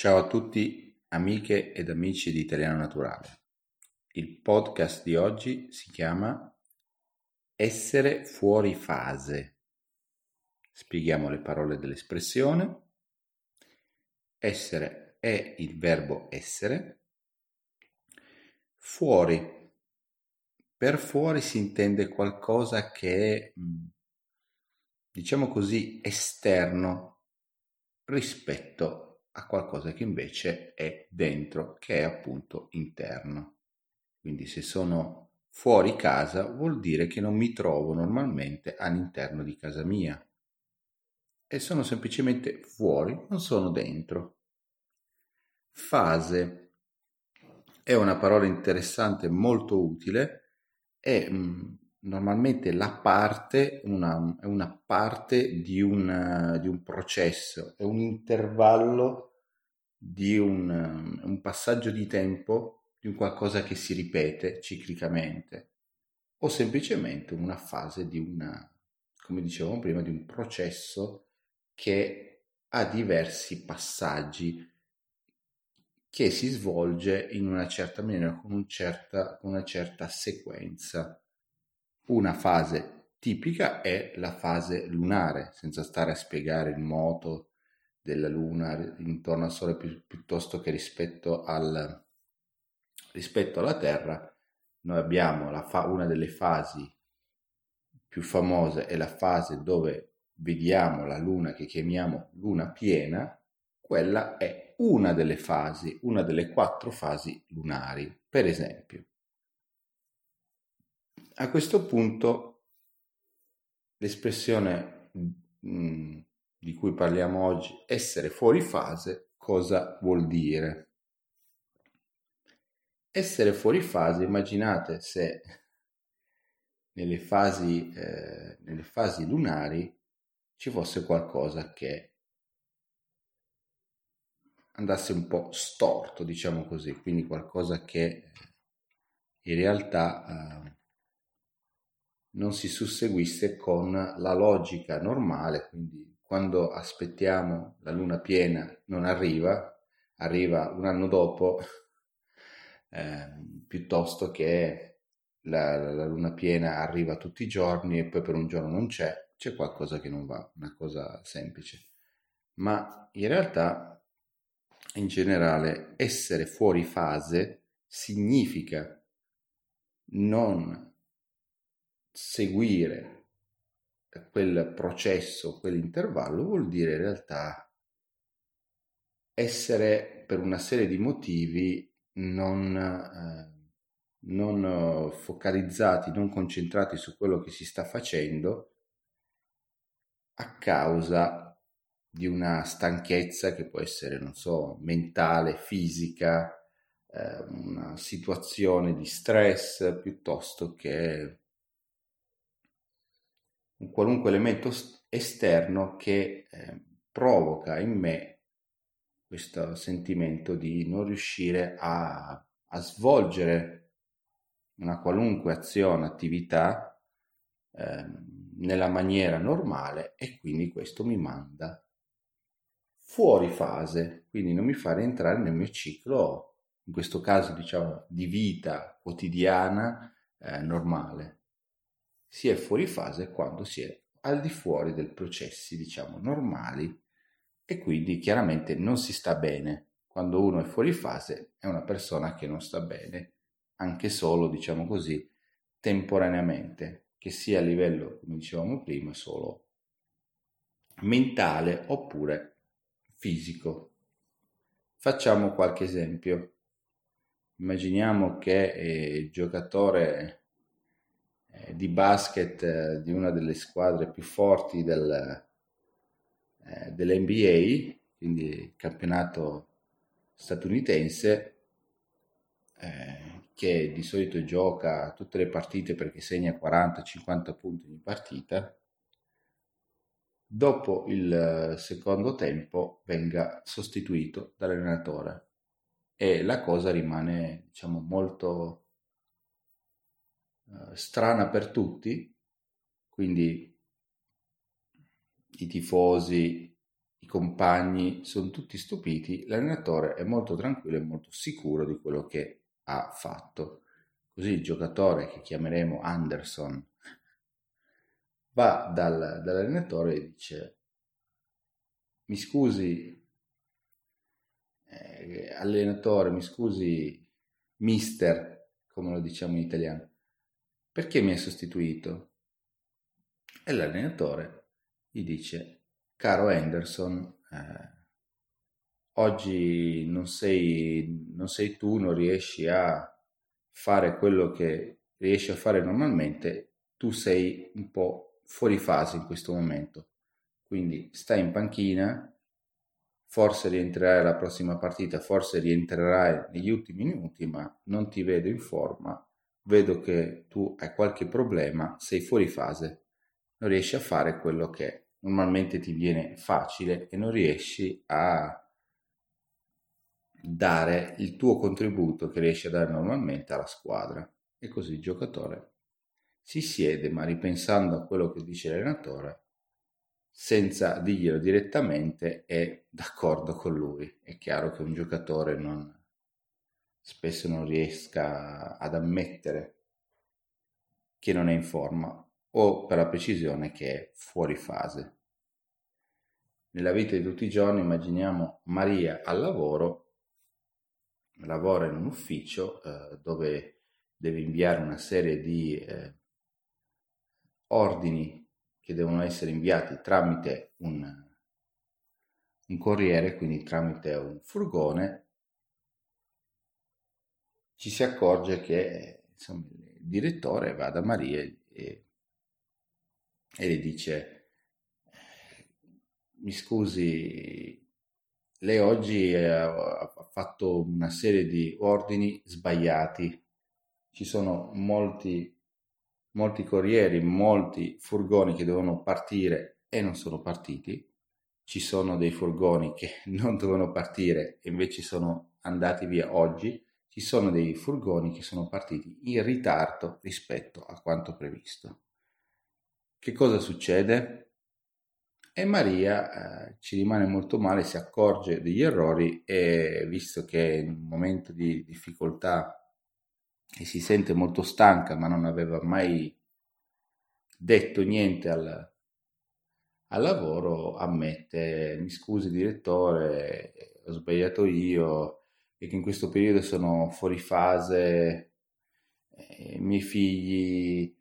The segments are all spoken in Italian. Ciao a tutti amiche ed amici di Italiano Naturale. Il podcast di oggi si chiama Essere fuori fase. Spieghiamo le parole dell'espressione. Essere è il verbo essere. Fuori. Per fuori si intende qualcosa che è, diciamo così, esterno rispetto a qualcosa che invece è dentro, che è appunto interno. Quindi se sono fuori casa vuol dire che non mi trovo normalmente all'interno di casa mia e sono semplicemente fuori, non sono dentro. Fase è una parola interessante, molto utile, è normalmente la parte, una parte di un processo, è un intervallo di un passaggio di tempo, di un qualcosa che si ripete ciclicamente, o semplicemente una fase di una, come dicevamo prima, di un processo che ha diversi passaggi, che si svolge in una certa maniera, con una certa sequenza. Una fase tipica è la fase lunare, senza stare a spiegare il moto della luna intorno al sole piuttosto che rispetto alla Terra. Noi abbiamo una delle fasi più famose, è la fase dove vediamo la luna che chiamiamo luna piena. Quella è una delle fasi, una delle 4 fasi lunari, per esempio. A questo punto l'espressione di cui parliamo oggi, essere fuori fase, cosa vuol dire? Essere fuori fase, immaginate se nelle fasi lunari ci fosse qualcosa che andasse un po' storto, diciamo così, quindi qualcosa che in realtà non si susseguisse con la logica normale. Quindi quando aspettiamo la luna piena non arriva un anno dopo, piuttosto che la luna piena arriva tutti i giorni e poi per un giorno non c'è qualcosa che non va, una cosa semplice. Ma in realtà, in generale, essere fuori fase significa non seguire quel processo, quell'intervallo. Vuol dire in realtà essere, per una serie di motivi, non focalizzati, non concentrati su quello che si sta facendo a causa di una stanchezza che può essere, non so, mentale, fisica, una situazione di stress, piuttosto che un qualunque elemento esterno che provoca in me questo sentimento di non riuscire a svolgere una qualunque azione, attività nella maniera normale, e quindi questo mi manda fuori fase, quindi non mi fa rientrare nel mio ciclo, in questo caso diciamo di vita quotidiana normale. Si è fuori fase quando si è al di fuori dei processi, diciamo, normali, e quindi chiaramente non si sta bene. Quando uno è fuori fase è una persona che non sta bene, anche solo, diciamo così, temporaneamente, che sia a livello, come dicevamo prima, solo mentale oppure fisico. Facciamo qualche esempio. Immaginiamo che il giocatore di basket di una delle squadre più forti dell'NBA, quindi il campionato statunitense, che di solito gioca tutte le partite perché segna 40-50 punti ogni partita, dopo il secondo tempo venga sostituito dall'allenatore e la cosa rimane, diciamo, molto strana per tutti. Quindi i tifosi I compagni sono tutti stupiti, l'allenatore è molto tranquillo e molto sicuro di quello che ha fatto. Così il giocatore, che chiameremo Anderson, va dall'allenatore e dice: mi scusi allenatore, mi scusi mister, come lo diciamo in italiano, perché mi hai sostituito? E l'allenatore gli dice: caro Anderson, oggi non sei tu, non riesci a fare quello che riesci a fare normalmente, tu sei un po' fuori fase in questo momento, quindi stai in panchina, forse rientrerai alla prossima partita, forse rientrerai negli ultimi minuti, ma non ti vedo in forma, vedo che tu hai qualche problema, sei fuori fase, non riesci a fare quello che normalmente ti viene facile e non riesci a dare il tuo contributo che riesci a dare normalmente alla squadra. E così il giocatore si siede, ma ripensando a quello che dice l'allenatore, senza dirglielo direttamente, è d'accordo con lui. È chiaro che un giocatore spesso non riesca ad ammettere che non è in forma, o per la precisione che è fuori fase. Nella vita di tutti i giorni immaginiamo Maria al lavoro, lavora in un ufficio dove deve inviare una serie di ordini che devono essere inviati tramite un corriere, quindi tramite un furgone. Ci si accorge che il direttore va da Maria e le dice: mi scusi, lei oggi ha fatto una serie di ordini sbagliati, ci sono molti corrieri, molti furgoni che devono partire e non sono partiti, ci sono dei furgoni che non dovevano partire e invece sono andati via oggi, ci sono dei furgoni che sono partiti in ritardo rispetto a quanto previsto. Che cosa succede? E Maria ci rimane molto male, si accorge degli errori e, visto che è in un momento di difficoltà e si sente molto stanca, ma non aveva mai detto niente al lavoro, ammette: mi scusi direttore, ho sbagliato io, e che in questo periodo sono fuori fase, i miei figli,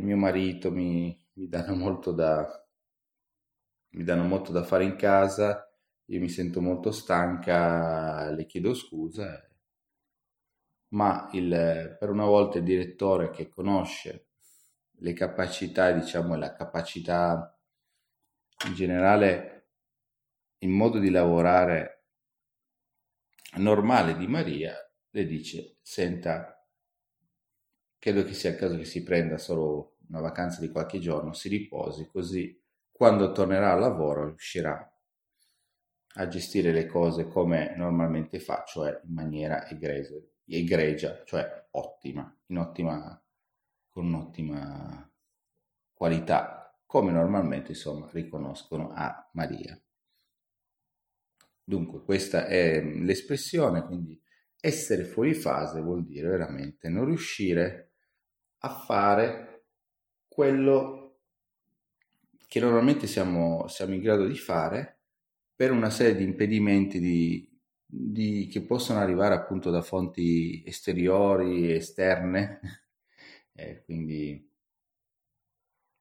mio marito mi danno molto da fare in casa, io mi sento molto stanca, le chiedo scusa. Ma per una volta il direttore, che conosce le capacità, diciamo la capacità in generale, il modo di lavorare normale di Maria, le dice: senta, credo che sia il caso che si prenda solo una vacanza di qualche giorno, si riposi, così quando tornerà al lavoro riuscirà a gestire le cose come normalmente fa, cioè in maniera egregia, cioè con un'ottima qualità, come normalmente riconoscono a Maria. Dunque questa è l'espressione, quindi essere fuori fase vuol dire veramente non riuscire a fare quello che normalmente siamo in grado di fare, per una serie di impedimenti che possono arrivare appunto da fonti esteriori, esterne, quindi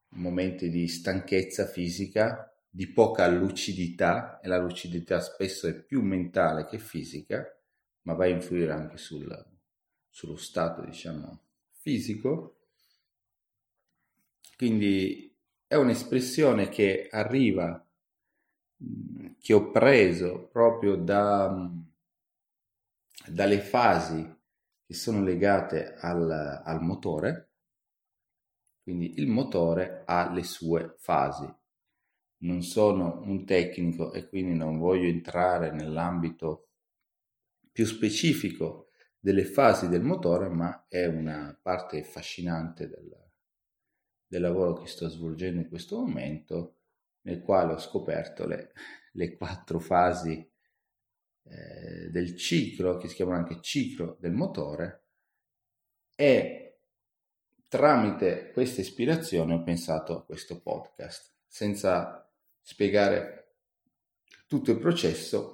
momenti di stanchezza fisica, di poca lucidità, e la lucidità spesso è più mentale che fisica, ma va a influire anche sullo stato, diciamo, fisico. Quindi è un'espressione che arriva, che ho preso proprio dalle fasi che sono legate al motore. Quindi il motore ha le sue fasi. Non sono un tecnico e quindi non voglio entrare nell'ambito più specifico delle fasi del motore, ma è una parte affascinante del lavoro che sto svolgendo in questo momento, nel quale ho scoperto le, le quattro fasi del ciclo, che si chiamano anche ciclo del motore, e tramite questa ispirazione ho pensato a questo podcast, senza spiegare tutto il processo.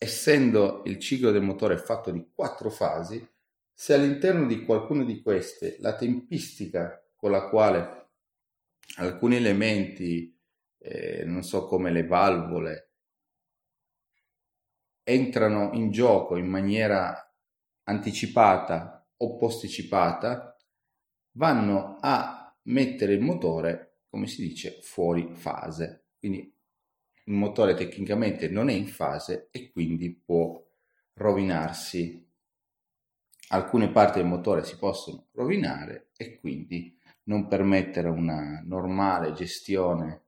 Essendo il ciclo del motore fatto di quattro fasi, se all'interno di qualcuna di queste la tempistica con la quale alcuni elementi, non so, come le valvole, entrano in gioco in maniera anticipata o posticipata, vanno a mettere il motore, come si dice, fuori fase. Quindi il motore tecnicamente non è in fase e quindi può rovinarsi. Alcune parti del motore si possono rovinare e quindi non permettere una normale gestione,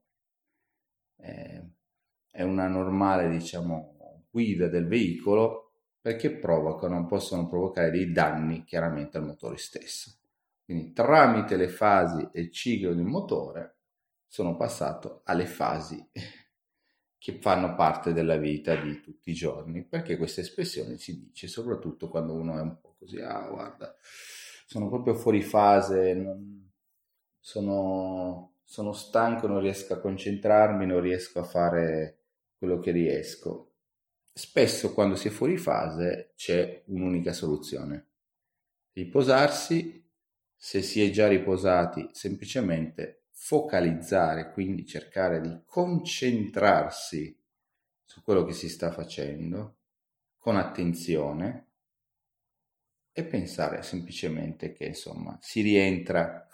è una normale, diciamo, guida del veicolo, perché provocano, possono provocare dei danni chiaramente al motore stesso. Quindi tramite le fasi e il ciclo del motore sono passato alle fasi che fanno parte della vita di tutti i giorni, perché questa espressione si dice soprattutto quando uno è un po' così, ah guarda, sono proprio fuori fase, sono stanco, non riesco a concentrarmi, non riesco a fare quello che riesco. Spesso quando si è fuori fase c'è un'unica soluzione: riposarsi. Se si è già riposati, semplicemente focalizzare, quindi cercare di concentrarsi su quello che si sta facendo con attenzione e pensare semplicemente che, insomma, si rientra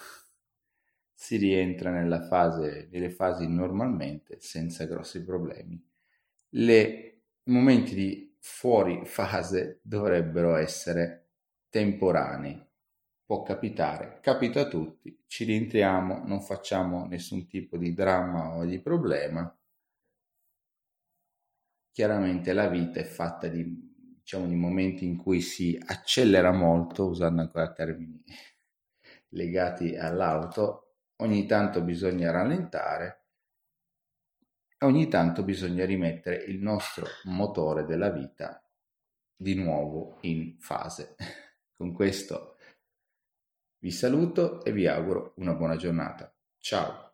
nella fase, nelle fasi normalmente, senza grossi problemi. I momenti di fuori fase dovrebbero essere temporanei, può capitare, capita a tutti, ci rientriamo, non facciamo nessun tipo di dramma o di problema. Chiaramente la vita è fatta di momenti in cui si accelera molto, usando ancora termini legati all'auto, ogni tanto bisogna rallentare. Ogni tanto bisogna rimettere il nostro motore della vita di nuovo in fase. Con questo vi saluto e vi auguro una buona giornata. Ciao!